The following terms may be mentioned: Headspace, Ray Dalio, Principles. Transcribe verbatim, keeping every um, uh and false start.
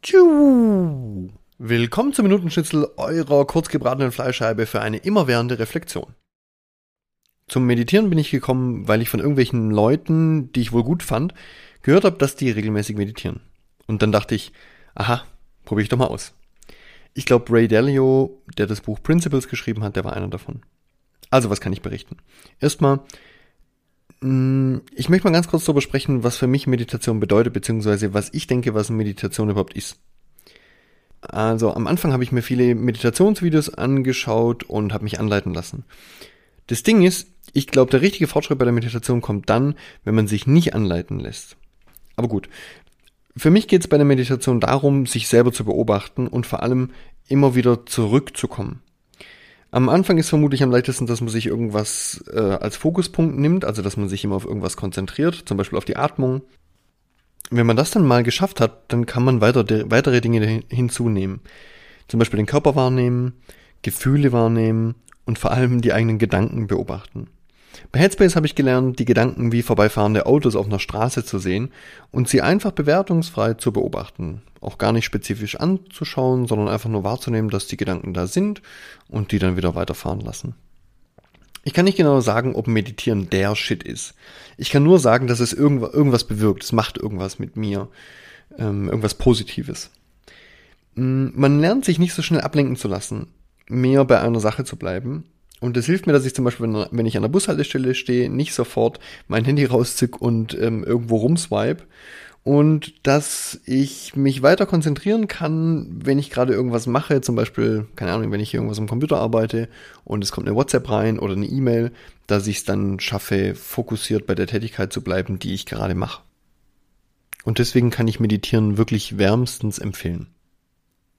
Tschu. Willkommen zum Minutenschnitzel eurer kurzgebratenen Fleischscheibe für eine immerwährende Reflexion. Zum Meditieren bin ich gekommen, weil ich von irgendwelchen Leuten, die ich wohl gut fand, gehört habe, dass die regelmäßig meditieren. Und dann dachte ich, aha, probiere ich doch mal aus. Ich glaube, Ray Dalio, der das Buch Principles geschrieben hat, der war einer davon. Also, was kann ich berichten? Erstmal, ich möchte mal ganz kurz darüber sprechen, was für mich Meditation bedeutet, beziehungsweise was ich denke, was Meditation überhaupt ist. Also, am Anfang habe ich mir viele Meditationsvideos angeschaut und habe mich anleiten lassen. Das Ding ist, ich glaube, der richtige Fortschritt bei der Meditation kommt dann, wenn man sich nicht anleiten lässt. Aber gut, für mich geht es bei der Meditation darum, sich selber zu beobachten und vor allem immer wieder zurückzukommen. Am Anfang ist vermutlich am leichtesten, dass man sich irgendwas äh, als Fokuspunkt nimmt, also dass man sich immer auf irgendwas konzentriert, zum Beispiel auf die Atmung. Wenn man das dann mal geschafft hat, dann kann man weiter, de- weitere Dinge hin- hinzunehmen. Zum Beispiel den Körper wahrnehmen, Gefühle wahrnehmen und vor allem die eigenen Gedanken beobachten. Bei Headspace habe ich gelernt, die Gedanken wie vorbeifahrende Autos auf einer Straße zu sehen und sie einfach bewertungsfrei zu beobachten. Auch gar nicht spezifisch anzuschauen, sondern einfach nur wahrzunehmen, dass die Gedanken da sind und die dann wieder weiterfahren lassen. Ich kann nicht genau sagen, ob Meditieren der Shit ist. Ich kann nur sagen, dass es irgendwas bewirkt. Es macht irgendwas mit mir. Irgendwas Positives. Man lernt sich nicht so schnell ablenken zu lassen. Mehr bei einer Sache zu bleiben. Und das hilft mir, dass ich zum Beispiel, wenn ich an der Bushaltestelle stehe, nicht sofort mein Handy rauszück und ähm, irgendwo rumswipe. Und dass ich mich weiter konzentrieren kann, wenn ich gerade irgendwas mache, zum Beispiel, keine Ahnung, wenn ich irgendwas am Computer arbeite und es kommt eine WhatsApp rein oder eine E-Mail, dass ich es dann schaffe, fokussiert bei der Tätigkeit zu bleiben, die ich gerade mache. Und deswegen kann ich Meditieren wirklich wärmstens empfehlen.